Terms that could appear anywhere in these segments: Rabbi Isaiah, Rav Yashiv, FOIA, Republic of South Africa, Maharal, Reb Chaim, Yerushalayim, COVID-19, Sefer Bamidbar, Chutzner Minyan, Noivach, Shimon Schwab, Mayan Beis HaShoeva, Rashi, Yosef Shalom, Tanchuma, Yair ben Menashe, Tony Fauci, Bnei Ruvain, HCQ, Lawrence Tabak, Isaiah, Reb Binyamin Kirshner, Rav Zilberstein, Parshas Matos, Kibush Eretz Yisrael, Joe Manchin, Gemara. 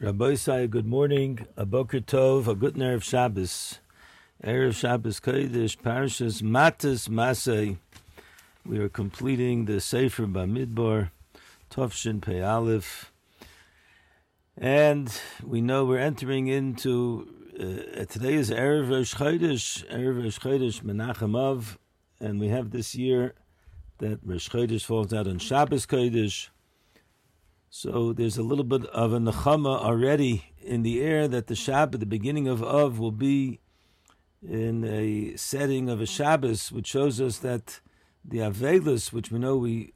Rabbi Isaiah, good morning. A Boker Tov, a good Erev Shabbos. Erev Shabbos Kodesh, Parashas Matas Maseh. We are completing the Sefer Bamidbar, Tovshin Pei Aleph. And we know we're entering into, today is Erev Rosh Chodesh Menachem Av. And we have this year that Rosh Chodesh falls out on Shabbos Kodesh. So there's a little bit of a nechama already in the air that the Shabbat, the beginning of Av, will be in a setting of a Shabbos, which shows us that the Avelis, which we know we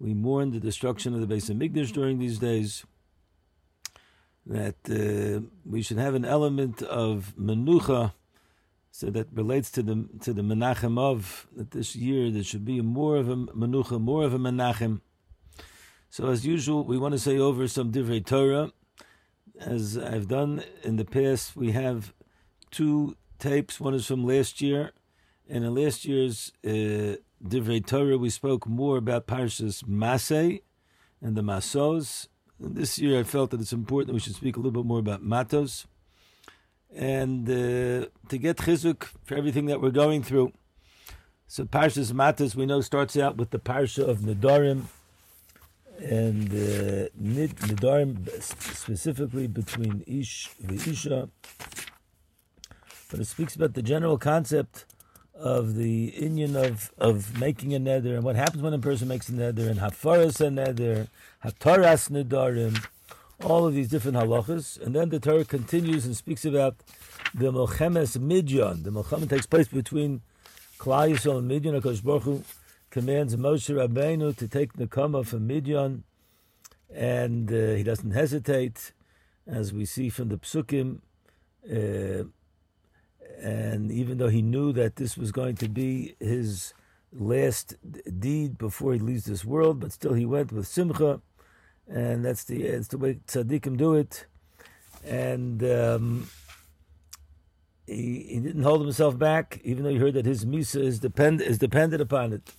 mourn the destruction of the Beis HaMikdash during these days, that we should have an element of menucha, so that relates to the Menachem Av, that this year there should be more of a menucha, more of a Menachem. So as usual, we want to say over some Divrei Torah. As I've done in the past, we have two tapes. One is from last year. And in last year's Divrei Torah, we spoke more about Parshas Maseh and the Masos. And this year, I felt that it's important that we should speak a little bit more about Matos. And to get chizuk for everything that we're going through. So Parshas Matos, we know, starts out with the Parsha of Nedarim. And Nedarim, specifically between Ish and Isha. But it speaks about the general concept of the inyan of making a neder, and what happens when a person makes a neder, and hafaras a neder, hataras nedarim, all of these different halachas. And then the Torah continues and speaks about the Melchemes Midyan. The Melchemes takes place between Klal Yisrael and Midyan. HaKadosh Baruch Hu commands Moshe Rabbeinu to take Nekama from Midian, and he doesn't hesitate, as we see from the Psukim. And even though he knew that this was going to be his last deed before he leaves this world, but still he went with Simcha, and that's the way Tzaddikim do it. And he didn't hold himself back, even though he heard that his Misa is dependent upon it.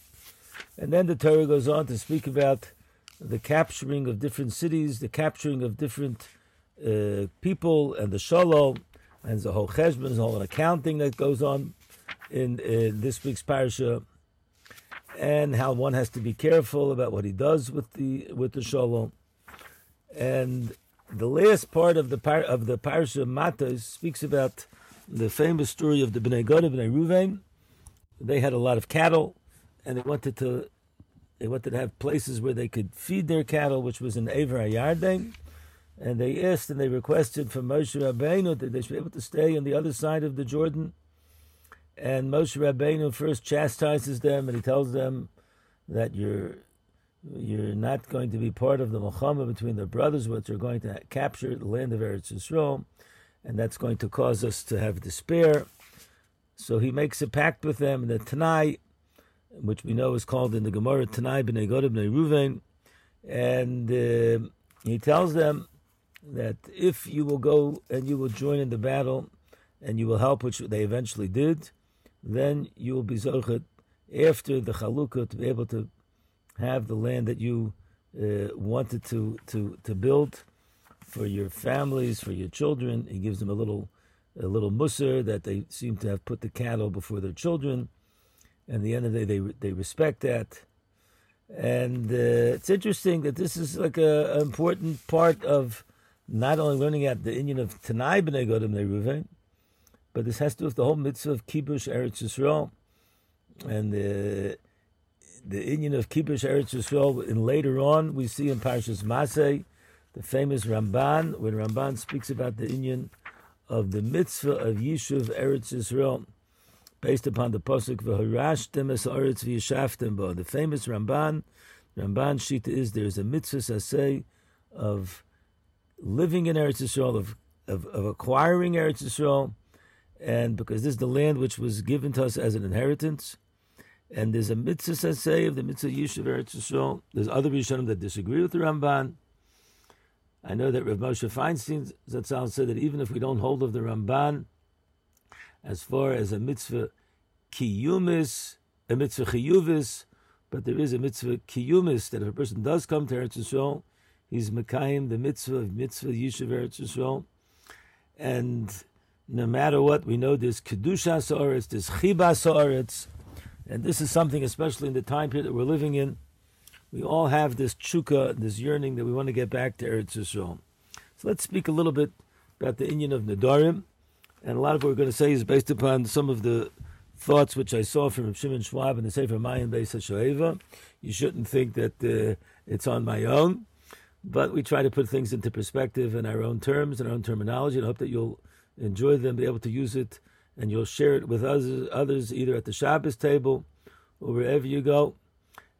And then the Torah goes on to speak about the capturing of different cities, the capturing of different people, and the shalom, and the whole cheshbon, and the whole accounting that goes on in this week's parasha, and how one has to be careful about what he does with the shalom. And the last part of the parasha Matos speaks about the famous story of the Bnei Gad and Bnei Ruvain. They had a lot of cattle, and they wanted to have places where they could feed their cattle, which was in Ever HaYarden. And they asked and they requested from Moshe Rabbeinu that they should be able to stay on the other side of the Jordan. And Moshe Rabbeinu first chastises them, and he tells them that you're not going to be part of the Melchama between the brothers, which are going to capture the land of Eretz Yisrael, and that's going to cause us to have despair. So he makes a pact with them that Tanai, which we know is called in the Gemara Tanai Bnei Gad Bnei Ruvain, and he tells them that if you will go and you will join in the battle and you will help, which they eventually did, then you will be zochet after the Chalukah to be able to have the land that you wanted to build for your families, for your children. He gives them a little musar that they seem to have put the cattle before their children. And at the end of the day, they respect that. And it's interesting that this is like an important part of not only learning out the inyan of Tanai B'nai Gad B'nai Ruvain, but this has to do with the whole mitzvah of Kibush Eretz Yisrael. And the inyan of Kibush Eretz Yisrael, and later on we see in Parshas Maseh, the famous Ramban, when Ramban speaks about the inyan of the mitzvah of Yishuv Eretz Yisrael, based upon the pasuk V'harashtem es haaretz v'yishaftem bo. The famous Ramban shita is there is a mitzvah saseh of living in Eretz Yisrael, of acquiring Eretz Yisrael, and because this is the land which was given to us as an inheritance, and there's a mitzvah saseh of the mitzvah Yishuv Eretz Yisrael. There's other Rishonim that disagree with the Ramban. I know that Rav Moshe Feinstein Zatzal said that even if we don't hold of the Ramban, as far as a mitzvah kiyumis, a mitzvah chiyuvis, but there is a mitzvah kiyumis that if a person does come to Eretz Yisrael, He's Mekayim, the mitzvah Yishuv Eretz Yisrael. And no matter what, we know there's Kedusha Soretz, there's Chiba Soretz. And this is something, especially in the time period that we're living in, we all have this tshuka, this yearning that we want to get back to Eretz Yisrael. So let's speak a little bit about the inyan of Nedarim. And a lot of what we're going to say is based upon some of the thoughts which I saw from Shimon Schwab and the Sefer Mayan Beis HaShoeva. You shouldn't think that it's on my own, but we try to put things into perspective in our own terms and our own terminology, and I hope that you'll enjoy them, be able to use it, and you'll share it with others either at the Shabbos table or wherever you go.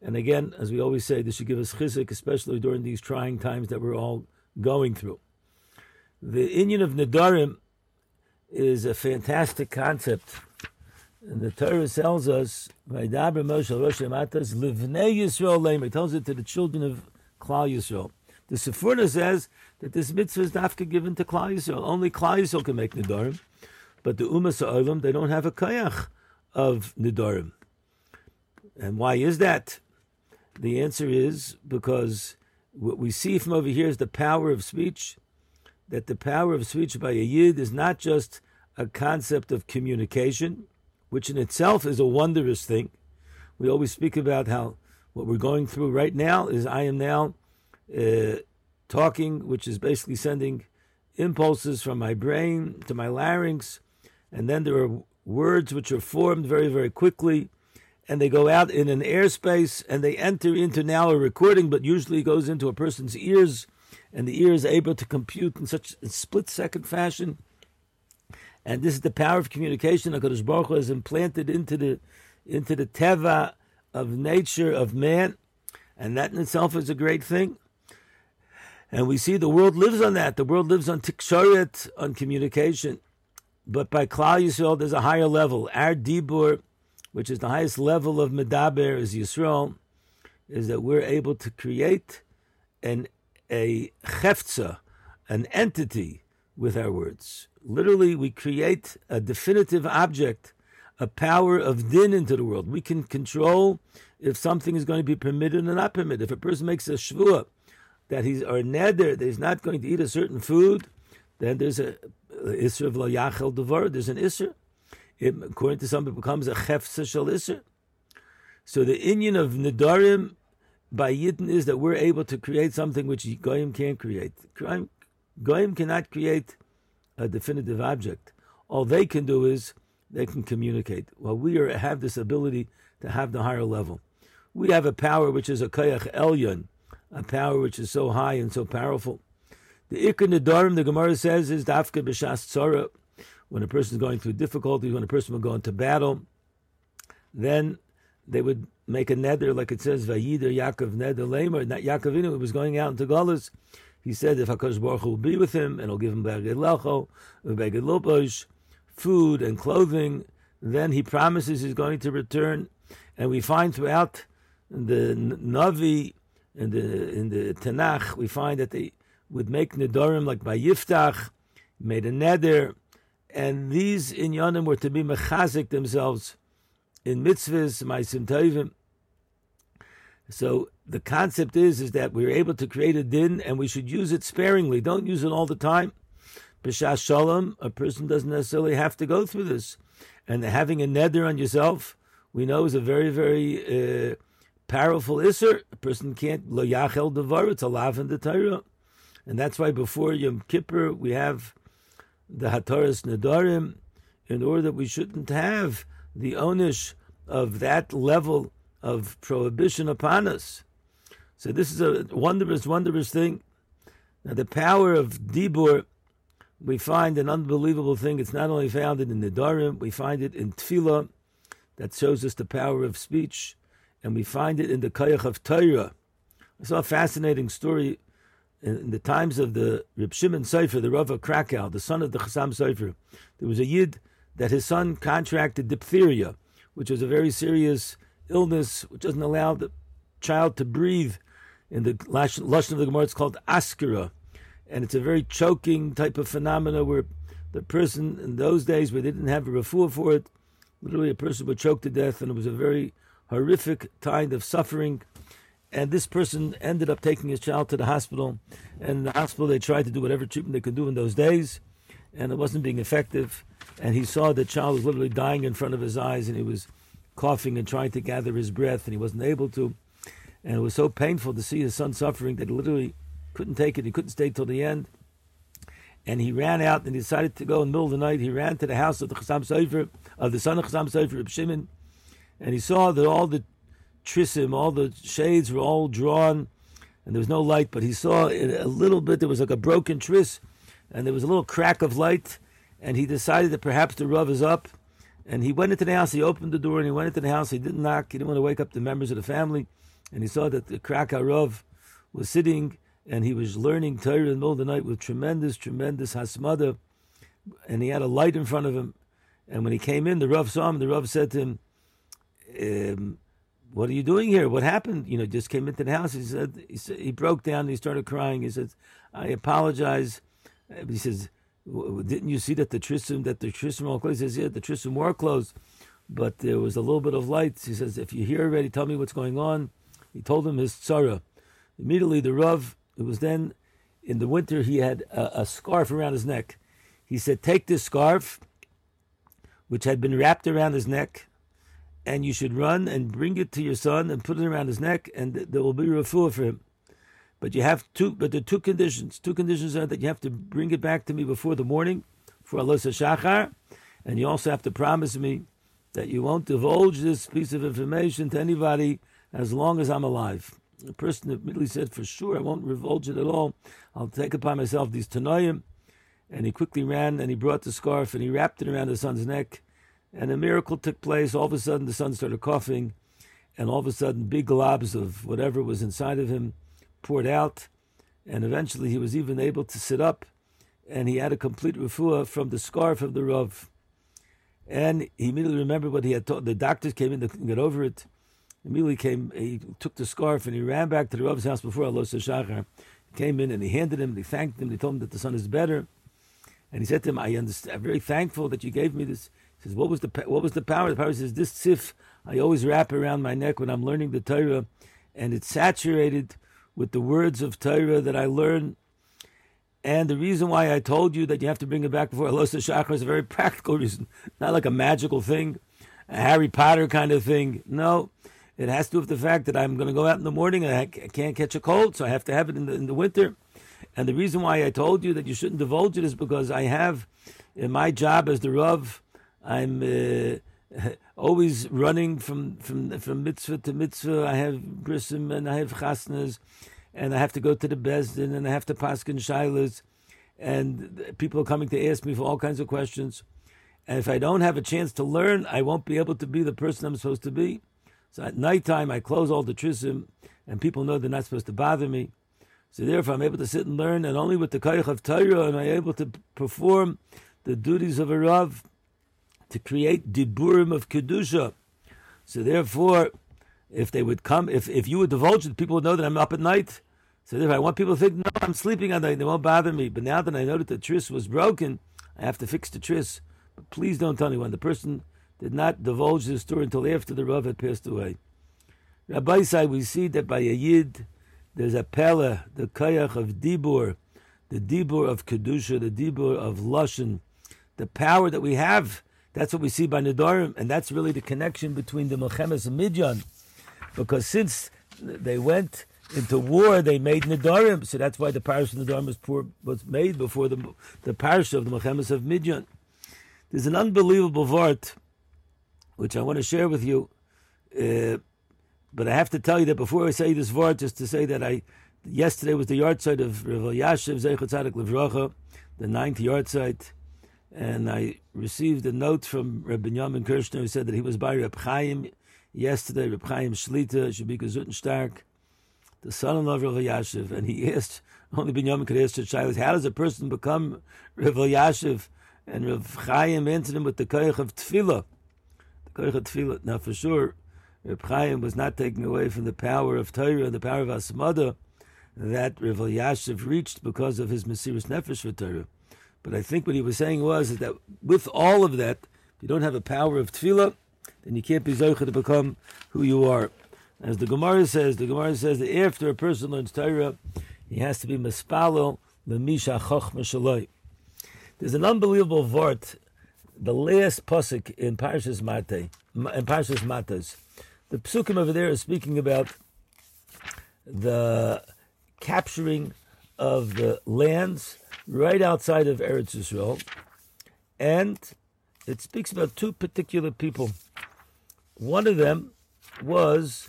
And again, as we always say, this should give us chizuk, especially during these trying times that we're all going through. The inyan of Nedarim is a fantastic concept. And the Torah tells us, "Vayidaber Moshe Rosh Hamatas Livnei Yisrael Leimer." It tells it to the children of Klal Yisrael. The Sefirah says that this mitzvah is dafka given to Klal Yisrael. Only Klal Yisrael can make nedarim, but the Umas HaOlam, they don't have a koyach of nedarim. And why is that? The answer is because what we see from over here is the power of speech. That the power of speech by a yid is not just a concept of communication, which in itself is a wondrous thing. We always speak about how what we're going through right now is I am now talking, which is basically sending impulses from my brain to my larynx, and then there are words which are formed very, very quickly, and they go out in an airspace, and they enter into now a recording, but usually it goes into a person's ears, and the ear is able to compute in such a split-second fashion. And this is the power of communication that HaKadosh Baruch Hu has implanted into the teva of nature of man, and that in itself is a great thing. And we see the world lives on that. The world lives on tikshoret, on communication. But by Klal Yisrael, there's a higher level. Our dibur, which is the highest level of medaber, is Yisrael, is that we're able to create a cheftza, an entity with our words. Literally, we create a definitive object, a power of din into the world. We can control if something is going to be permitted or not permitted. If a person makes a shvua, that he's or neder, that he's not going to eat a certain food, then there's a isser of lo yachel devar. There's an isser. It, according to some, it becomes a chefsa shel isser. So the inyan of nedarim by yidden is that we're able to create something which goyim can't create. Goyim cannot create a definitive object. All they can do is they can communicate. Well, we have this ability to have the higher level. We have a power which is a koyach elyon, a power which is so high and so powerful. The Iker Nedarim, the Gemara says, is dafka b'shas tzara. When a person is going through difficulties, when a person will go into battle, then they would make a neder, like it says, Vayider Yaakov neder leimer. Not Yaakov Inu, he was going out into Galus. He said, if HaKadosh Baruch Hu will be with him, and he'll give him beged lecho, beged loposh, food and clothing, then he promises he's going to return. And we find throughout the Navi and in the Tanakh, we find that they would make nedarim, like by Yiftach, made a neder, and these inyanim were to be mechazik themselves in mitzvahs, ma'asim tovim. So the concept is that we're able to create a din, and we should use it sparingly. Don't use it all the time. B'shas shalom, a person doesn't necessarily have to go through this. And having a neder on yourself, we know, is a very, very powerful isser. A person can't lo yachel devar. It's a lav in the Torah, and that's why before Yom Kippur we have the hataras nedarim, in order that we shouldn't have the onish of that level of prohibition upon us. So this is a wondrous, wondrous thing. Now the power of dibur, we find an unbelievable thing. It's not only found in Nedarim, we find it in Tefillah, that shows us the power of speech, and we find it in the Koyach of Torah. I saw a fascinating story in the times of the Reb Shimon Sofer, the Rav of Krakow, the son of the Chatam Sofer. There was a Yid that his son contracted diphtheria, which is a very serious illness which doesn't allow the child to breathe. In the Lashon of the Gemara, it's called Askira. And it's a very choking type of phenomena where the person in those days where they didn't have a refuah for it, literally a person would choke to death, and it was a very horrific kind of suffering. And this person ended up taking his child to the hospital. And in the hospital, they tried to do whatever treatment they could do in those days. And it wasn't being effective. And he saw the child was literally dying in front of his eyes. And he was coughing and trying to gather his breath. And he wasn't able to. And it was so painful to see his son suffering that he literally couldn't take it. He couldn't stay till the end. And he ran out and decided to go in the middle of the night. He ran to the house of the Chatam Sofer, of the son of Chatam Sofer, Reb Shimon. And he saw that all the trissim, all the shades were all drawn, and there was no light, but he saw a little bit, there was like a broken triss, and there was a little crack of light, and he decided that perhaps the Rav is up, and he went into the house, he opened the door, and he went into the house, he didn't knock, he didn't want to wake up the members of the family, and he saw that the crack Rav was sitting, and he was learning Torah in the middle of the night with tremendous, tremendous hasmada, and he had a light in front of him, and when he came in, the Rav saw him, the Rav said to him, what are you doing here? What happened? You know, just came into the house. He said, he broke down and he started crying. He says, I apologize. He says, didn't you see that the Tristram were closed? He says, yeah, the Tristram were closed, but there was a little bit of light. He says, if you're here already, tell me what's going on. He told him his tzara. Immediately the Rav, it was then in the winter, he had a scarf around his neck. He said, take this scarf, which had been wrapped around his neck, and you should run and bring it to your son and put it around his neck, and there will be refuah for him. But you have two conditions. Two conditions are that you have to bring it back to me before the morning, for Alos HaShachar, and you also have to promise me that you won't divulge this piece of information to anybody as long as I'm alive. The person immediately said, for sure, I won't divulge it at all. I'll take upon myself these tanoim. And he quickly ran, and he brought the scarf, and he wrapped it around his son's neck. And a miracle took place. All of a sudden, the son started coughing. And all of a sudden, big globs of whatever was inside of him poured out. And eventually, he was even able to sit up. And he had a complete refuah from the scarf of the Rav. And he immediately remembered what he had taught. The doctors came in to get over it. He took the scarf, and he ran back to the Rav's house before Alos HaShachar. He came in, and he handed him, they thanked him, they told him that the son is better. And he said to him, I understand. I'm very thankful that you gave me this. He says, what was the power? The power says, this tzif I always wrap around my neck when I'm learning the Torah, and it's saturated with the words of Torah that I learn. And the reason why I told you that you have to bring it back before Alos HaShachar is a very practical reason, not like a magical thing, a Harry Potter kind of thing. No, it has to do with the fact that I'm going to go out in the morning and I can't catch a cold, so I have to have it in the winter. And the reason why I told you that you shouldn't divulge it is because I have, in my job as the Rav, I'm always running from mitzvah to mitzvah. I have brisim and I have chasnas, and I have to go to the beis din and I have to paskin shilas, and people are coming to ask me for all kinds of questions. And if I don't have a chance to learn, I won't be able to be the person I'm supposed to be. So at nighttime, I close all the trisim, and people know they're not supposed to bother me. So therefore, I'm able to sit and learn, and only with the koyach of Torah am I able to perform the duties of a Rav, to create diburim of kedusha. So therefore, if they would come, if you would divulge it, people would know that I'm up at night. So therefore, I want people to think, no, I'm sleeping at night, they won't bother me. But now that I know that the tris was broken, I have to fix the tris. But please don't tell anyone. The person did not divulge this story until after the Rav had passed away. Rabbi Isai, we see that by a yid, there's a pella, the kayach of dibur, the dibur of kedusha, the dibur of lashon, the power that we have. That's what we see by Nedarim, and that's really the connection between the Melchemes and Midyan, because since they went into war, they made Nedarim, so that's why the Parish of Nedarim was made before the Parish of the Melchemes of Midyan. There's an unbelievable vart, which I want to share with you, but I have to tell you that before I say this vart, just to say that yesterday was the yahrzeit of Rav Yashiv, Zeicher Tzadik Livracha, the 9th yahrzeit. And I received a note from Reb Binyamin Kirshner who said that he was by Reb Chaim yesterday, Reb Chaim Shlita, Shabika Zutenstark, the son-in-law of Rav Yashiv. And he asked, only Binyamin could ask the child, how does a person become Rav Yashiv? And Reb Chaim answered him with the koyach of Tefillah. The koyach of Tefillah. Now for sure, Reb Chaim was not taken away from the power of Torah, the power of Asmada that Rav Yashiv reached because of his Mesiras Nefesh for Torah. But I think what he was saying was that with all of that, if you don't have a power of tefillah, then you can't be zocher to become who you are. As the Gemara says that after a person learns Torah, he has to be mispalo l'misha chochma shaloi. There's an unbelievable vort, the last pasuk in Parshas Matei, in Parshas Matos. The psukim over there is speaking about the capturing of the lands right outside of Eretz Yisrael, and it speaks about two particular people. One of them was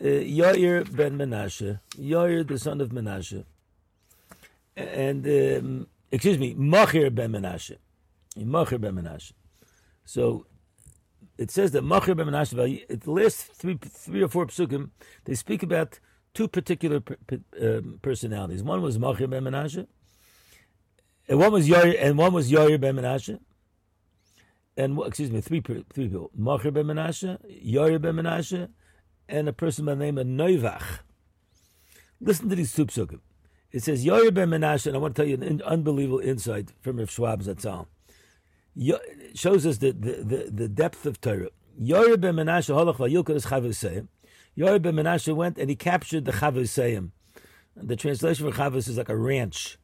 Yair ben Menashe, Yair the son of Menashe, and Machir ben Menashe, So it says that Machir ben Menashe, the last three or four psukim, they speak about two particular personalities. One was Machir ben Menashe, and one was Yair ben Menashe. And three people: Machir ben Menashe, Yair ben Menashe, and a person by the name of Noivach. Listen to these two psukim. It says Yair ben Menashe, and I want to tell you an unbelievable insight from Rav Schwab Zatzal. It shows us the depth of Torah. Yair ben Menashe halach vayilkot es Chavosayim. Yair ben Menashe went and he captured the Chavosayim. The translation for Chavos is like a ranch.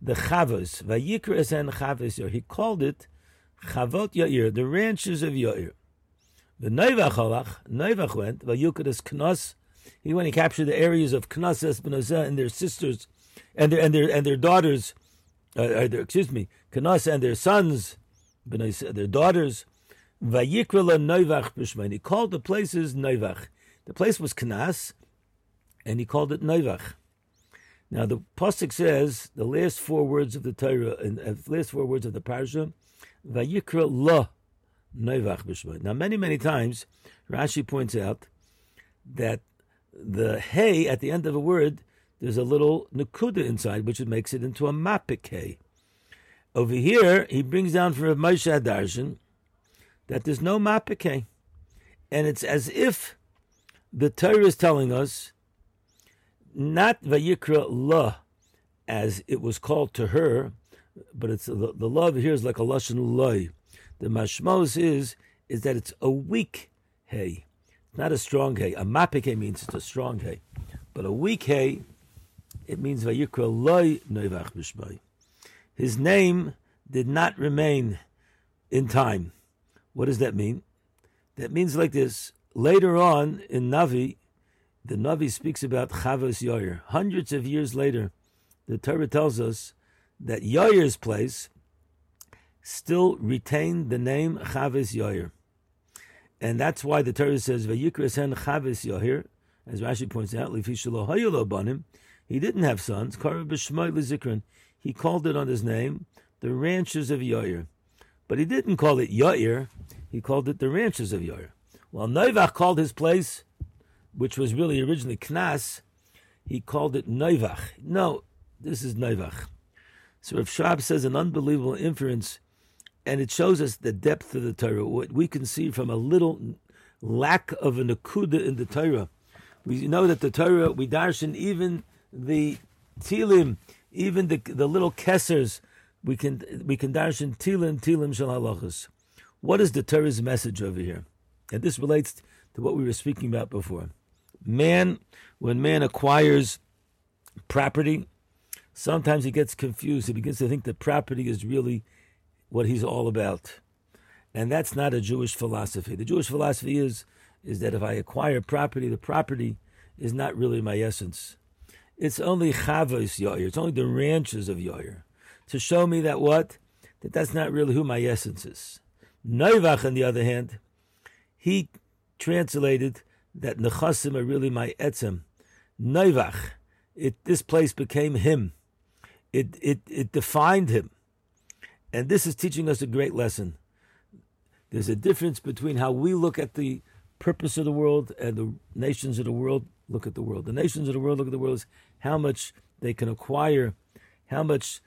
The Chavos vayikra esen Chavos, or he called it Chavot Yair, the ranches of Yair. The Noivach went, vayukadas Knos, he went and captured the areas of Knos Espinosa and their sisters, and their daughters, Knos and their sons, their daughters. Vayikrala Noivach Bishmael. He called the places Noivach. The place was Knos, and he called it Noivach. Now the pasuk says the last four words of the Torah and the last four words of the Parsha. Vayikra la Noivach b'shmo. Now, many times, Rashi points out that the hey at the end of a word, there's a little nekuda inside, which makes it into a mapik hey. Over here, he brings down from Rav Moshe Darshan that there's no mapik hey, and it's as if the Torah is telling us not vayikra la, as it was called to her. But it's the love here is like a lashon loy. The mashmos is that it's a weak hay, not a strong hay. A mapik hay means it's a strong hay, but a weak hay, it means vayikra loy Noivach b'shmai. His name did not remain in time. What does that mean? That means like this. Later on in Navi, the Navi speaks about Chavos Yair. Hundreds of years later, the Torah tells us that Yair's place still retained the name Chavos Yair. And that's why the Torah says, Vayikra sen Chavos Yair, as Rashi points out, he didn't have sons, Kara b'shmo lizikron. He called it on his name, the ranches of Yair. But he didn't call it Yair, he called it the ranches of Yair. While Noivach called his place, which was really originally Knas, he called it Noivach. No, this is Noivach. So Rav Schwab says an unbelievable inference, and it shows us the depth of the Torah. What we can see from a little lack of a nekuda in the Torah. We know that the Torah, we darshan even the tilim, even the little kesers, we can darshan tilim shel halachos. What is the Torah's message over here? And this relates to what we were speaking about before. When man acquires property, sometimes he gets confused. He begins to think that property is really what he's all about. And that's not a Jewish philosophy. The Jewish philosophy is that if I acquire property, the property is not really my essence. It's only Chavos Yair. It's only the ranches of Yair. To show me that what? That that's not really who my essence is. Noivach, on the other hand, he translated that Nechasim are really my etzem. Noivach, this place became him. It defined him. And this is teaching us a great lesson. There's a difference between how we look at the purpose of the world and the nations of the world look at the world. The nations of the world look at the world as how much they can acquire, how much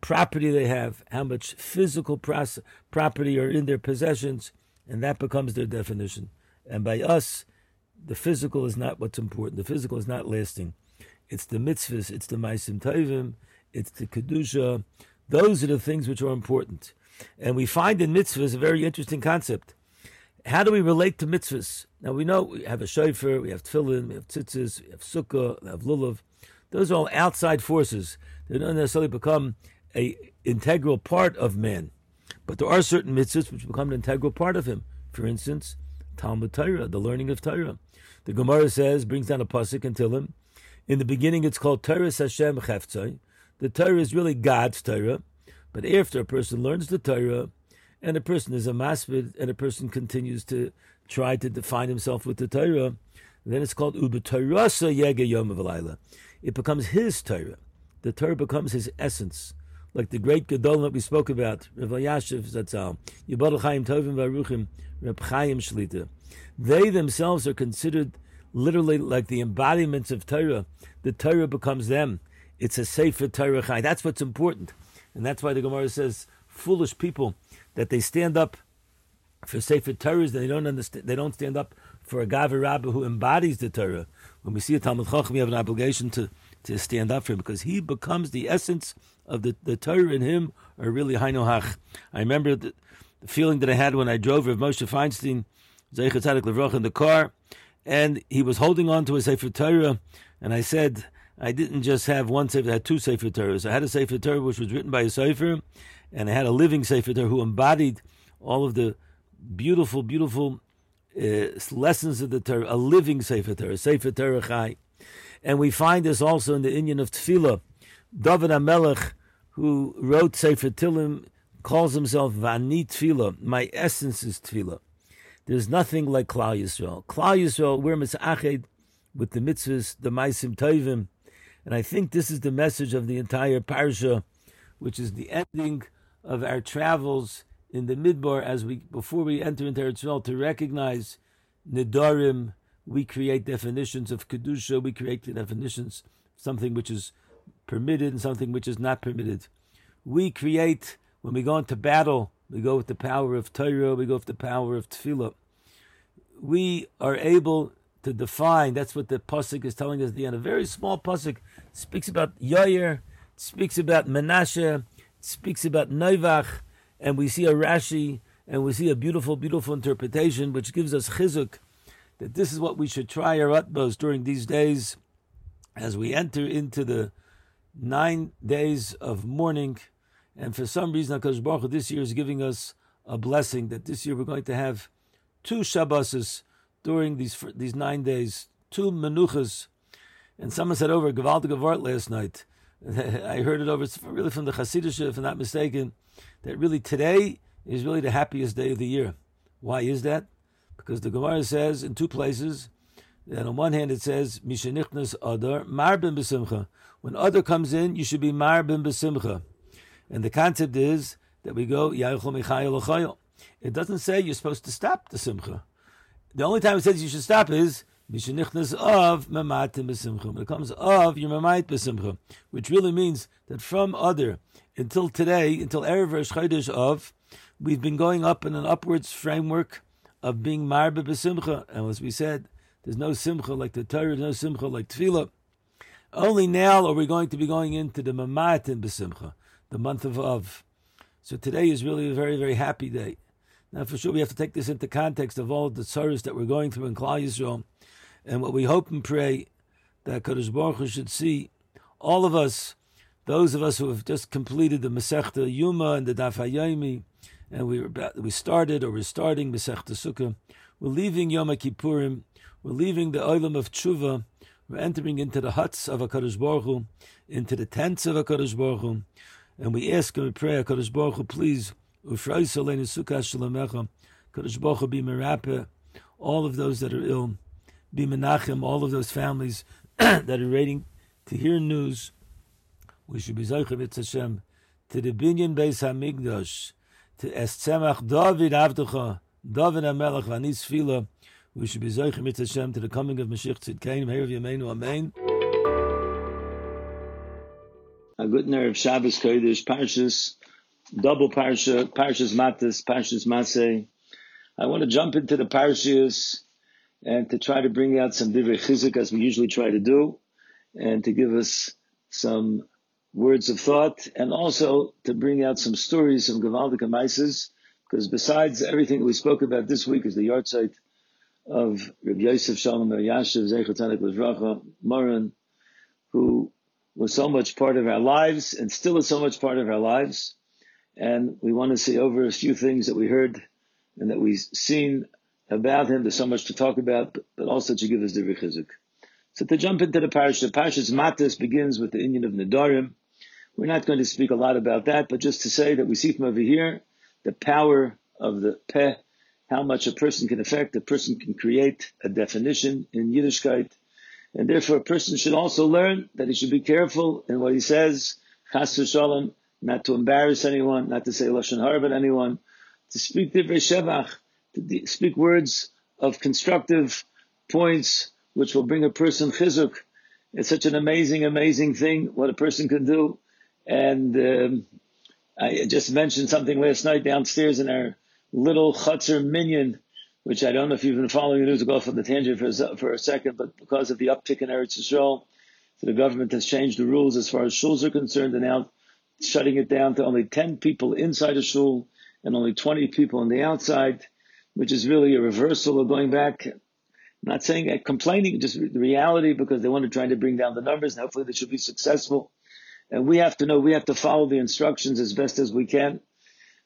property they have, how much physical property are in their possessions, and that becomes their definition. And by us, the physical is not what's important. The physical is not lasting. It's the mitzvahs, it's the ma'asim tovim, it's the kedusha. Those are the things which are important. And we find in mitzvahs a very interesting concept. How do we relate to mitzvahs? Now we know we have a shofar, we have tefillin, we have tzitzis, we have sukkah, we have lulav. Those are all outside forces. They don't necessarily become an integral part of man. But there are certain mitzvahs which become an integral part of him. For instance, Talmud Torah, the learning of Torah. The Gemara says, brings down a pasuk in Tehillim. In the beginning it's called Torah Hashem Chaftzai. The Torah is really God's Torah. But after a person learns the Torah, and a person is a masvid, and a person continues to try to define himself with the Torah, then it's called Uba Torasa Yega Yom V'Layla. It becomes his Torah. The Torah becomes his essence. Like the great Gedolim that we spoke about, Rav Yashiv Zatzal, Yibadol Chaim Tovim Varuchim, Reb Chaim Shlita. They themselves are considered literally like the embodiments of Torah. The Torah becomes them. It's a Sefer Torah Chai. That's what's important. And that's why the Gemara says, foolish people, that they stand up for Sefer Torahs, they don't understand. They don't stand up for a Gavi Rabbah who embodies the Torah. When we see a Talmud Chacham, we have an obligation to stand up for him, because he becomes the essence of the Torah in him, or really Hainu Hach. I remember the feeling that I had when I drove Rav Moshe Feinstein, Zeicher Tzadik Levroch, in the car, and he was holding on to a Sefer Torah, and I said, I didn't just have one Sefer, I had two Sefer Torahs. I had a Sefer Torah which was written by a Sefer, and I had a living Sefer Torah who embodied all of the beautiful, beautiful lessons of the Torah, a living Sefer Torah Chai. And we find this also in the Inyan of Tefillah. David HaMelech, who wrote Sefer Tehillim, calls himself Vani Tefillah, my essence is Tefillah. There's nothing like Klal Yisrael. Klal Yisrael, we're Mitz'ached with the mitzvahs, the Maisim Tovim. And I think this is the message of the entire parsha, which is the ending of our travels in the Midbar, as before we enter into Eretz Yisrael, to recognize Nidarim. We create definitions of Kedusha, we create the definitions of something which is permitted and something which is not permitted. We create, when we go into battle, we go with the power of Torah, we go with the power of Tefillah. We are able to define, that's what the pasuk is telling us at the end. A very small pasuk speaks about Yair, speaks about Menashe, speaks about Noivach, and we see a Rashi, and we see a beautiful, beautiful interpretation, which gives us chizuk, that this is what we should try our utmost during these days, as we enter into the 9 days of mourning. And for some reason, HaKadosh Baruch Hu this year is giving us a blessing, that this year we're going to have 2 Shabbos, during these 9 days, 2 menuchas. And someone said over Gevaldig Gevart last night. I heard it over, it's really from the Hasidisha, if I'm not mistaken, that really today is really the happiest day of the year. Why is that? Because the Gemara says in 2 places, that on one hand it says, Mishenichnas Adar, Marbin B'Simcha. When Adar comes in, you should be Marbin B'Simcha. And the concept is that we go, Ya'echol Mechayel L'Chayel. It doesn't say you're supposed to stop the Simcha. The only time it says you should stop is Mishenichnas of Mamatim B'Simcha. When it comes of your Mamait B'Simcha, which really means that from Adar until today, until Erev Rosh Chodesh Av, we've been going up in an upwards framework of being Marbe B'Simcha. And as we said, there's no Simcha like the Torah, there's no Simcha like Tefillah. Only now are we going to be going into the Mamatim B'Simcha, the month of Av. So today is really a very, very happy day. Now, for sure, we have to take this into context of all of the tzaros that we're going through in Klal Yisrael, and what we hope and pray that Kadosh Baruch Hu should see all of us, those of us who have just completed the Masechta Yuma and the Daf HaYomi, and we're starting Masechta Sukkah. We're leaving Yom Kippurim. We're leaving the Olam of Tshuva. We're entering into the huts of HaKadosh Baruch Hu, into the tents of HaKadosh Baruch Hu, and we ask and we pray, HaKadosh Baruch Hu, please. Kadosh Baruch Hu, be merapeh all of those that are ill, be menachem all of those families that are waiting to hear news. We should be zocher b'tzashem to the binyan Beis Hamikdash, to es tzemach David Avducha, David HaMelech v'anis tefila. We should be zocher b'tzashem to the coming of Mashiach Tzidkeinu, Heir of Yameinu, Amen. A good nerve Shabbos Kodesh Parshas. Double parsha, Parshas Matas, Parshas Maseh. I want to jump into the parshas and to try to bring out some divrei chizuk, as we usually try to do, and to give us some words of thought, and also to bring out some stories, some gevaldige maises, because besides everything we spoke about this week is the yahrzeit of Rav Yashiv Shalom Yashiv Zecher Tzadik Livracha Maran, who was so much part of our lives and still is so much part of our lives. And we want to say over a few things that we heard and that we've seen about him. There's so much to talk about, but also to give us the rechizuk. So to jump into the parasha, Parshas Matos begins with the inyan of Nedarim. We're not going to speak a lot about that, but just to say that we see from over here the power of the peh, how much a person can affect, a person can create a definition in Yiddishkeit. And therefore a person should also learn that he should be careful in what he says, chas v'shalom, not to embarrass anyone, not to say lashon hara about anyone, to speak divrei shevach, to speak words of constructive points which will bring a person chizuk. It's such an amazing, amazing thing what a person can do. And I just mentioned something last night downstairs in our little chutzner minyan, which I don't know if you've been following the news. We'll go off on the tangent for a second, but because of the uptick in Eretz Yisrael, so the government has changed the rules as far as shuls are concerned, and now shutting it down to only 10 people inside a shul and only 20 people on the outside, which is really a reversal of going back. I'm not saying I'm complaining, just the reality, because they want to try to bring down the numbers, and hopefully they should be successful. And we have to know, we have to follow the instructions as best as we can.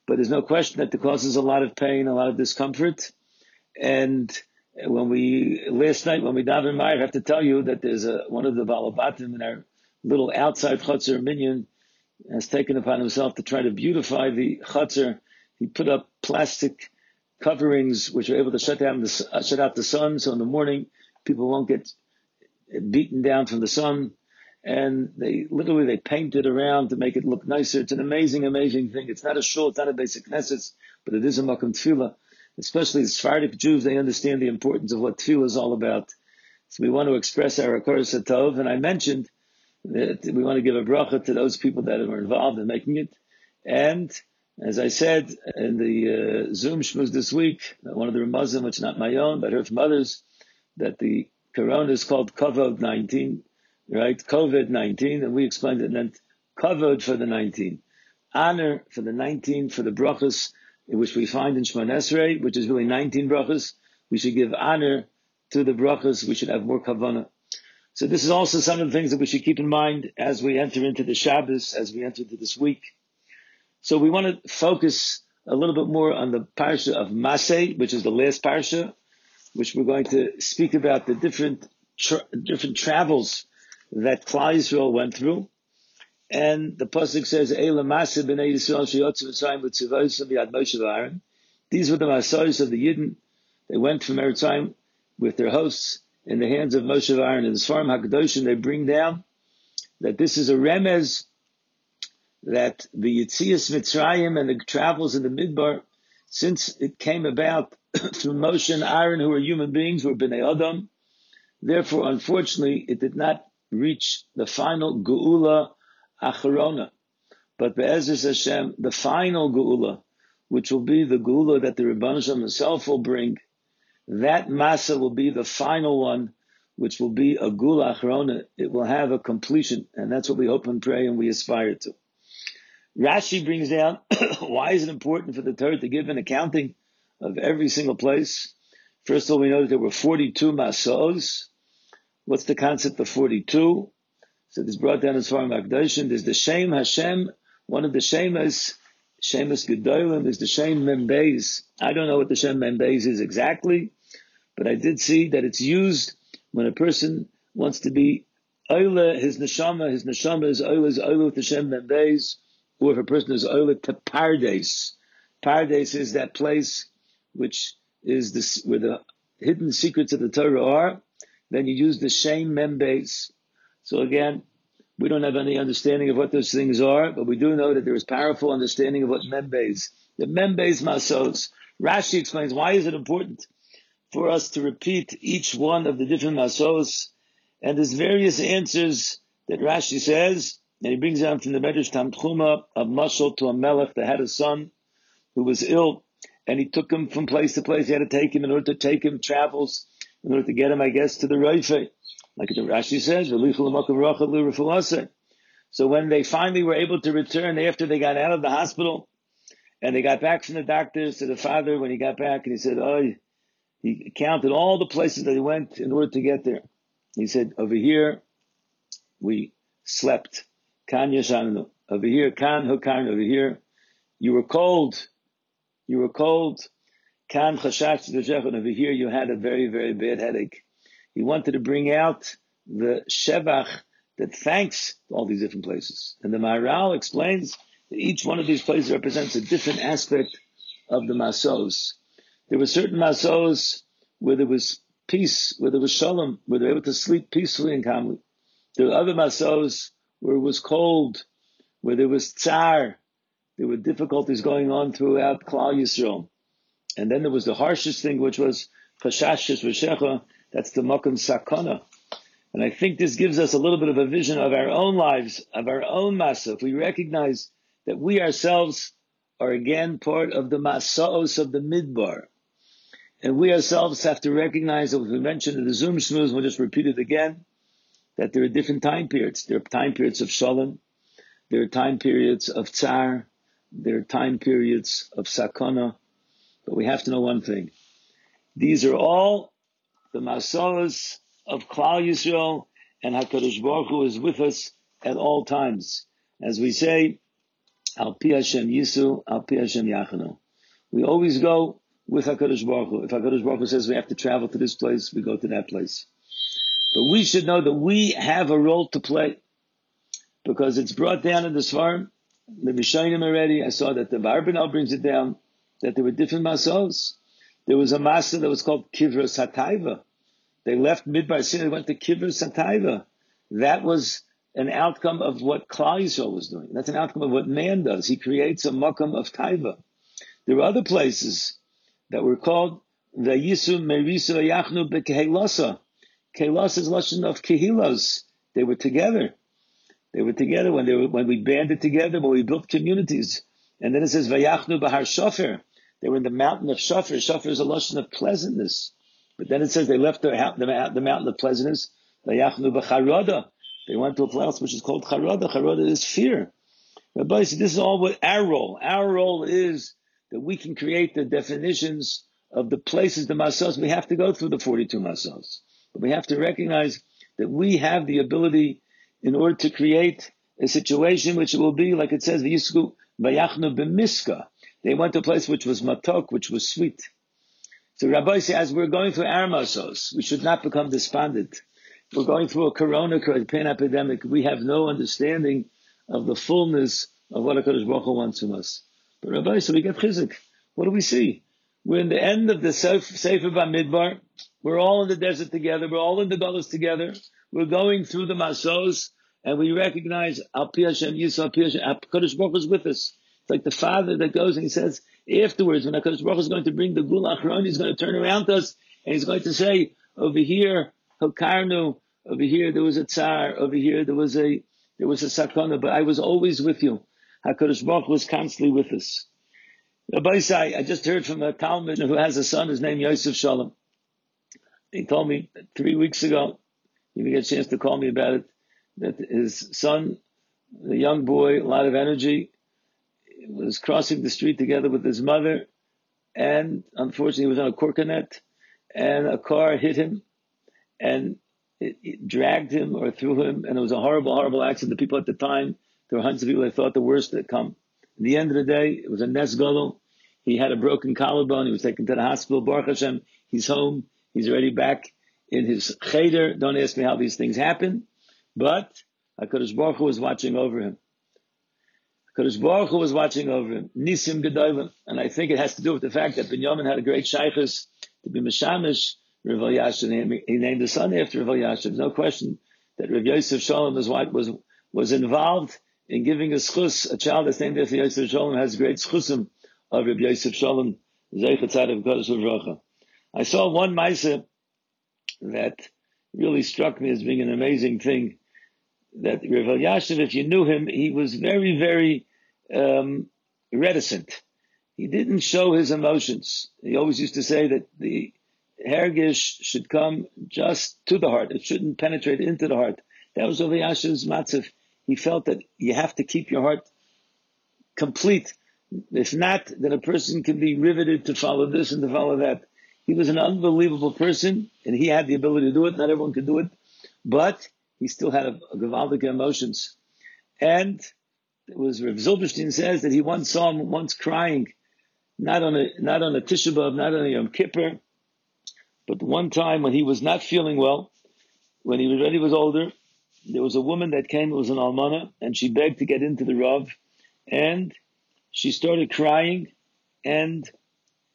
But there's no question that it causes a lot of pain, a lot of discomfort. And last night when we davened Meir, I have to tell you that there's one of the Balabatim in our little outside Chutzner Minyan has taken upon himself to try to beautify the Chutzner. He put up plastic coverings which are able to shut out the sun, so in the morning people won't get beaten down from the sun. And they painted around to make it look nicer. It's an amazing, amazing thing. It's not a shul, it's not a basic knesset, but it is a makom tefillah. Especially the Sephardic Jews, they understand the importance of what tefillah is all about. So we want to express our hakaras hatov. And I mentioned that we want to give a bracha to those people that are involved in making it. And as I said in the Zoom shmuz this week, one of the Ramazim, which is not my own, but I heard from others, that the corona is called COVID-19. Right, COVID-19, and we explained it meant kavod for the 19, honor for the 19, for the brachas, which we find in Shemon Esrei, which is really 19 brachas. We should give honor to the brachas. We should have more kavana. So this is also some of the things that we should keep in mind as we enter into the Shabbos, as we enter into this week. So we want to focus a little bit more on the parsha of Maseh, which is the last parsha, which we're going to speak about the different travels that Klal Yisrael went through. And the pasuk says, these were the Masayos of the Yidden. They went from Eretz Yisrael with their hosts in the hands of Moshe Aaron and Sfarim HaKadoshim. They bring down that this is a remez that the Yetzias Mitzrayim and the travels in the Midbar, since it came about through Moshe and Aaron, who were human beings, were Bnei Adam. Therefore, unfortunately, it did not reach the final Geula Acharona. But Be'ezras Hashem, the final Geula, which will be the Geula that the Rebbeinu Shalom himself will bring, that Masa will be the final one, which will be a Geula Acharona. It will have a completion, and that's what we hope and pray and we aspire to. Rashi brings down, why is it important for the Torah to give an accounting of every single place? First of all, we know that there were 42 Masos. What's the concept of 42? So this brought down as far as Magdashin. There's the Shem Hashem. One of the Shemas Gedolim, is the Shem Membeis. I don't know what the Shem Membeis is exactly, but I did see that it's used when a person wants to be Oila, his Neshama is Oila with the Shem Membeis, or if a person is Oila to Pardes. Pardes is that place which is this, where the hidden secrets of the Torah are. Then you use the Shem Mem Beis. So again, we don't have any understanding of what those things are, but we do know that there is powerful understanding of what Mem Beis. The Mem Beis Masos. Rashi explains, why is it important for us to repeat each one of the different Masos? And there's various answers that Rashi says, and he brings down from the Medrash Tanchuma of Mashal to a Melech that had a son who was ill, and he took him from place to place. He had to take him. In order to take him, travels, in order to get him, I guess, to the Reife. Like the Rashi says, so when they finally were able to return after they got out of the hospital and they got back from the doctors to the father, when he got back and he said, oh, He counted all the places that he went in order to get there. He said, over here, we slept. Kan yashanu. Over here, kan hukan. Over here, you were cold. You were cold. Kan chashash deshechon. Over here, you had a very, very bad headache. He wanted to bring out the shevach that thanks all these different places. And the Maharal explains that each one of these places represents a different aspect of the masos. There were certain masos where there was peace, where there was shalom, where they were able to sleep peacefully and calmly. There were other masos where it was cold, where there was tsar, there were difficulties going on throughout Klal Yisrael. And then there was the harshest thing, which was chashashis v'shecha, that's the makom sakana. And I think this gives us a little bit of a vision of our own lives, of our own masa. If we recognize that we ourselves are again part of the masaos of the midbar, and we ourselves have to recognize that, as we mentioned in the Zoom shmooze, we'll just repeat it again, that there are different time periods. There are time periods of shalom, there are time periods of tsar, there are time periods of sakana. But we have to know one thing. These are all the masaos of Klal Yisrael, and HaKadosh Baruch Hu is with us at all times. As we say, Al Pi Hashem Yisu, Al Pi Hashem Yachanu. We always go with HaKadosh Baruch Hu. If HaKadosh Baruch Hu says we have to travel to this place, we go to that place. But we should know that we have a role to play, because it's brought down in the Svarim. The Rishonim already, I saw that the Barbenel brings it down, that there were different masos. There was a masa that was called Kivros HaTaiva. They left Midbar Sinai, they went to Kivros HaTaiva. That was an outcome of what Klal Yisrael was doing. That's an outcome of what man does. He creates a makam of Taiva. There were other places that were called Vayisu Merisu Yachnu B'Kehelasa. Kehelasa is lashon of Kehilos. They were together. They were together when we banded together, when we built communities. And then it says Vayachnu Bahar Shofar. They were in the mountain of Shofar. Shofar is a lashon of pleasantness. But then it says they left the mountain of pleasantness. They went to a place which is called Charada. Charada is fear. Rabbi said, this is all what our role. Our role is that we can create the definitions of the places, the masos. We have to go through the 42 masos. But we have to recognize that we have the ability in order to create a situation which will be, like it says, they went to a place which was matok, which was sweet. So Rabbi says, as we're going through our masos, we should not become despondent. We're going through a corona pandemic. We have no understanding of the fullness of what HaKadosh Baruch Hu wants from us. But Rabbi, so we get chizik. What do we see? We're in the end of the Sefer Bamidbar. We're all in the desert together. We're all in the Golos together. We're going through the masos, and we recognize Al Pi Hashem Yisrael, Al Pi Hashem, HaKadosh Baruch Hu is with us. It's like the father that goes and he says, afterwards, when HaKadosh Baruch Hu is going to bring the Gula Achron, he's going to turn around to us, and he's going to say, over here, Hokarnu, over here there was a tsar, over here there was a sakana, but I was always with you. HaKadosh Baruch Hu was constantly with us. Rabbi Sai, I just heard from a Talmud who has a son, his name Yosef Shalom. He told me 3 weeks ago, he didn't get a chance to call me about it, that his son, the young boy, a lot of energy, was crossing the street together with his mother, and unfortunately he was on a korkanet, and a car hit him, and it dragged him or threw him, and it was a horrible, horrible accident. The people at the time, there were hundreds of people that thought the worst had come. At the end of the day, it was a nes gadol. He had a broken collarbone. He was taken to the hospital. Baruch Hashem, he's home. He's already back in his cheder. Don't ask me how these things happen, but HaKadosh Baruch Hu was watching over him. HaKadosh Baruch Hu was watching over him. Nisim gedolim, and I think it has to do with the fact that Binyamin had a great shaychus to be meshamish Rav Yashiv. He named the son after Rav Yashiv. There's no question that Rav Yosef Sholem, his wife, was involved in giving a schus. A child that's named after Yosef Sholem has great schusim of Rav Yosef Sholem. I saw one Maisa that really struck me as being an amazing thing. That Rav Yashiv, if you knew him, he was very, very reticent. He didn't show his emotions. He always used to say that the Hergish should come just to the heart. It shouldn't penetrate into the heart. That was Rav Yashiv's matzav. He felt that you have to keep your heart complete. If not, then a person can be riveted to follow this and to follow that. He was an unbelievable person, and he had the ability to do it. Not everyone could do it, but he still had a Gavaldic emotions. And it was Rav Zilberstein says that he once saw him once crying, not on a Tisha B'Av, not on a Yom Kippur, but one time when he was not feeling well, when he already was older, there was a woman that came, it was an almana, and she begged to get into the Rav, and she started crying, and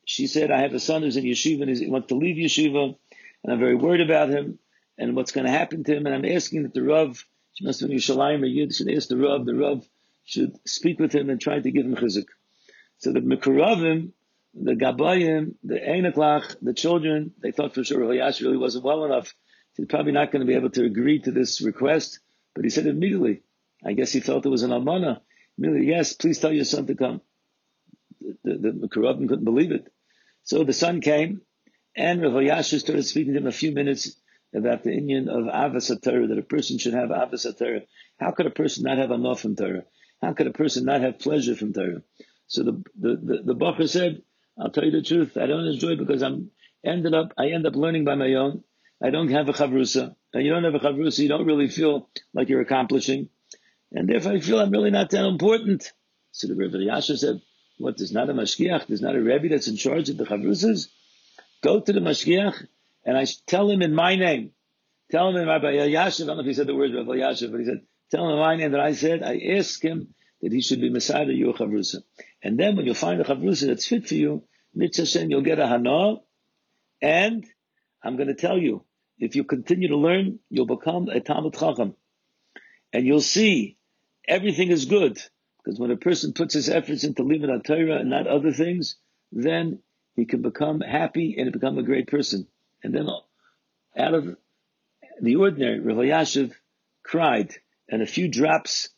she said, I have a son who's in yeshiva, and he wants to leave yeshiva, and I'm very worried about him, and what's going to happen to him, and I'm asking that the Rav, she must have been Yerushalayim or Yid, should ask the Rav should speak with him and try to give him chizuk. So the Mekuravim, the Gabayim, the Einaklach, the children, they thought for sure Rav Yashiv really wasn't well enough. He's probably not going to be able to agree to this request, but he said immediately, I guess he felt it was an almana, immediately, yes, please tell your son to come. The Mekuravim couldn't believe it. So the son came, and Rav Yashiv started speaking to him a few minutes about the Indian of Avas Torah, that a person should have Avas Torah. How could a person not have enough from Torah? How could a person not have pleasure from Torah? So the Bacher said, I'll tell you the truth, I don't enjoy it because I end up learning by my own. I don't have a chavrusa. And you don't have a chavrusa, you don't really feel like you're accomplishing. And therefore I feel I'm really not that important. So the Rebbe Yasha said, what, there's not a mashgiach, there's not a Rebbe that's in charge of the chavrusas? Go to the mashgiach, and I tell him in my name. Tell him in Rabbi Yashiv, I don't know if he said the words Rabbi Yashiv, but he said, tell him in my name that I said, I ask him that he should be Messiah to your chavrusa. And then when you find a chavrusa that's fit for you, mitzvah Hashem, you'll get a hanor. And I'm going to tell you, if you continue to learn, you'll become a Talmud Chacham. And you'll see everything is good. Because when a person puts his efforts into Limudat Torah and not other things, then he can become happy and become a great person. And then out of the ordinary, Rav Yashiv cried, and a few drops,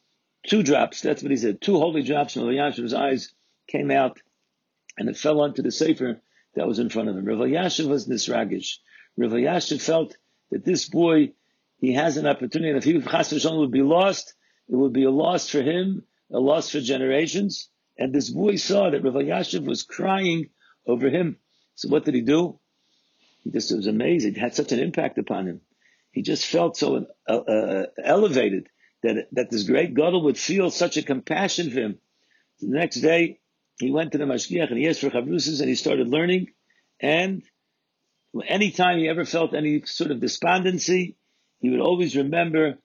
2 drops, that's what he said, 2 holy drops from Rav Yashiv's eyes came out, and it fell onto the sefer that was in front of him. Rav Yashiv was nisragish. Rav Yashiv felt that this boy, he has an opportunity, and if he Chas v'Shalom would be lost, it would be a loss for him, a loss for generations. And this boy saw that Rav Yashiv was crying over him. So what did he do? He just, it was amazing. It had such an impact upon him. He just felt so elevated that this great gadol would feel such a compassion for him. So the next day, he went to the mashgiach and he asked for chavrusas and he started learning. And any time he ever felt any sort of despondency, he would always remember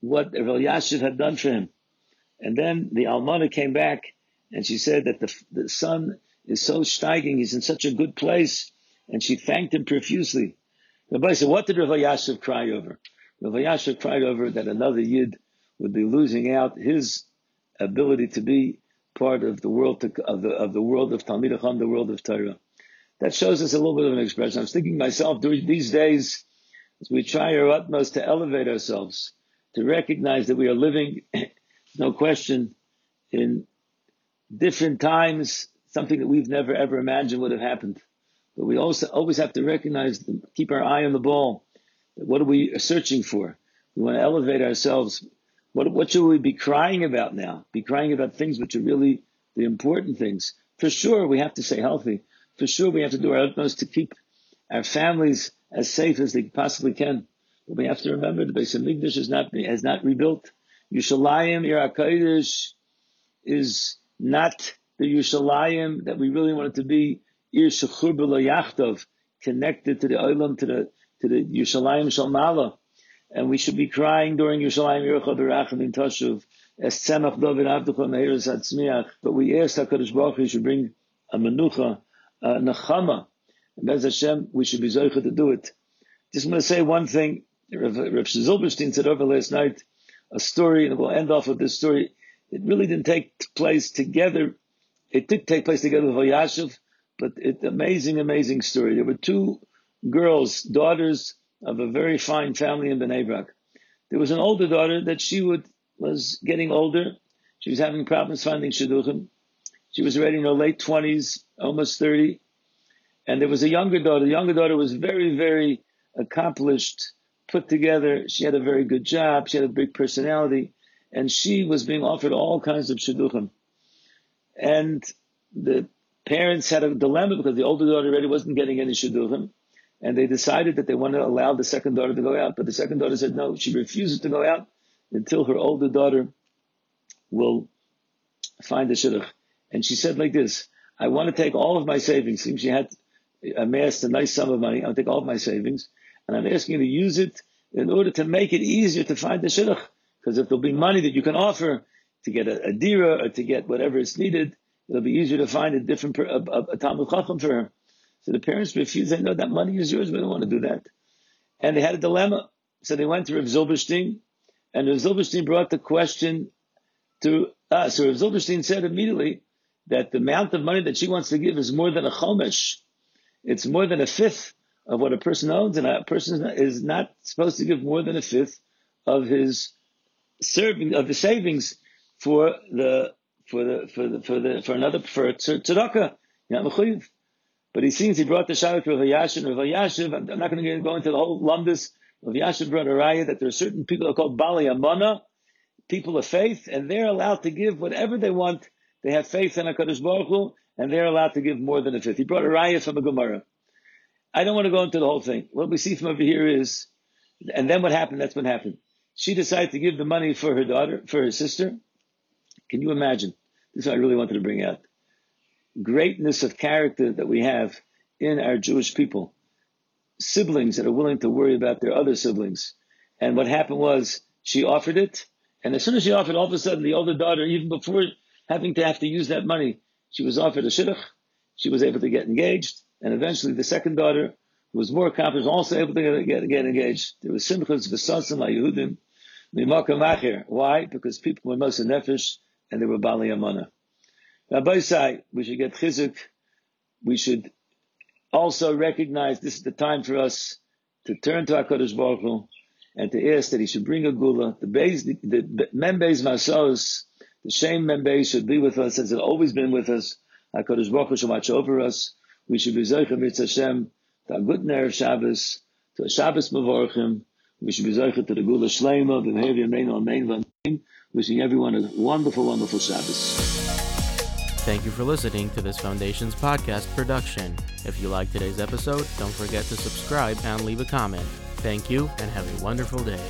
what Rav Yashiv had done for him. And then the almana came back and she said that the son is so steiging, he's in such a good place. And she thanked him profusely. Rabbi said, what did Rav Yashiv cry over? Rav Yashiv cried over that another Yid would be losing out his ability to be part of the world of the world of Talmid Chacham, the world of Torah. That shows us a little bit of an expression. I was thinking myself during these days, as we try our utmost to elevate ourselves, to recognize that we are living, no question, in different times, something that we've never ever imagined would have happened. But we also always have to recognize, keep our eye on the ball. What are we searching for? We want to elevate ourselves. What should we be crying about now? Be crying about things which are really the important things. For sure, we have to stay healthy. For sure, we have to do our utmost to keep our families as safe as they possibly can. But we have to remember the Beis HaMikdash has not rebuilt. Yerushalayim, Ir HaKodesh, is not the Yerushalayim that we really want it to be. Ir Shechur B'Lo Yachtav, connected to the Olam, to the Yerushalayim Shalmala. And we should be crying during Yerushalayim Yerucha B'Rachim Toshuv, Es Tzemach David Avducha Mehiras Hatzmiach. But we asked HaKadosh Baruch Hu should bring a menucha, a nechama. And Bez Hashem, we should be zoicha to do it. Just want to say one thing. Rav Zilberstein said over last night a story, and we'll end off with this story. It really didn't take place together. It did take place together with Yashiv, but it's amazing, amazing story. There were 2 girls, daughters of a very fine family in Bnei Brak. There was an older daughter that was getting older. She was having problems finding shidduchim. She was already in her late 20s, almost 30. And there was a younger daughter. The younger daughter was very, very accomplished, put together. She had a very good job. She had a big personality. And she was being offered all kinds of shidduchim. And the parents had a dilemma because the older daughter already wasn't getting any shidduchim, and they decided that they wanted to allow the second daughter to go out. But the second daughter said no, she refuses to go out until her older daughter will find a shidduch. And she said like this, I want to take all of my savings. Seems she had amassed a nice sum of money. I'll take all of my savings, and I'm asking you to use it in order to make it easier to find the shidduch. Because if there'll be money that you can offer to get a dira or to get whatever is needed, it'll be easier to find a Talmud Chacham for her. So the parents refused. They said, no, that money is yours. We don't want to do that. And they had a dilemma. So they went to Rav Zilberstein, and Rav Zilberstein brought the question to us. So Rav Zilberstein said immediately that the amount of money that she wants to give is more than a chomesh. It's more than a fifth of what a person owns, and a person is not supposed to give more than a fifth of his serving of the savings for tzedakah. You're not mechuyev. But he seems he brought the shaila to Rav Yashiv. Rav Yashiv, I'm not going to go into the whole lumdus. Rav Yashiv brought a raya that there are certain people who are called Bali Amana, people of faith, and they're allowed to give whatever they want. They have faith in HaKadosh Baruch Hu, and they're allowed to give more than a fifth. He brought a raya from a Gemara. I don't want to go into the whole thing. What we see from over here is, and then what happened, that's what happened. She decided to give the money for her daughter, for her sister. Can you imagine? This is what I really wanted to bring out. Greatness of character that we have in our Jewish people. Siblings that are willing to worry about their other siblings. And what happened was, she offered it, and as soon as she offered, all of a sudden the older daughter, even before having to have to use that money, she was offered a shidduch. She was able to get engaged. And eventually the second daughter, who was more accomplished, also able to get engaged. There was simchas v'sasim la'yehudim mimakam acher. Why? Because people were moshe nefesh and they were bali amana. Rabbi Sai, we should get chizuk. We should also recognize this is the time for us to turn to HaKadosh Baruch Hu and to ask that he should bring a gula. The Mayan Beis HaShoeva, the Shem Mayan Beis should be with us as it always been with us. HaKadosh Baruch Hu should watch over us. We should be Zochim Yitz Hashem to a good Nerev Shabbos, to a Shabbos Mavorchim. We should be Zochim to the Gula Shleima, V'mhev Yamein Al-Mein V'amin. Wishing everyone a wonderful, wonderful Shabbos. Thank you for listening to this Foundation's podcast production. If you liked today's episode, don't forget to subscribe and leave a comment. Thank you, and have a wonderful day.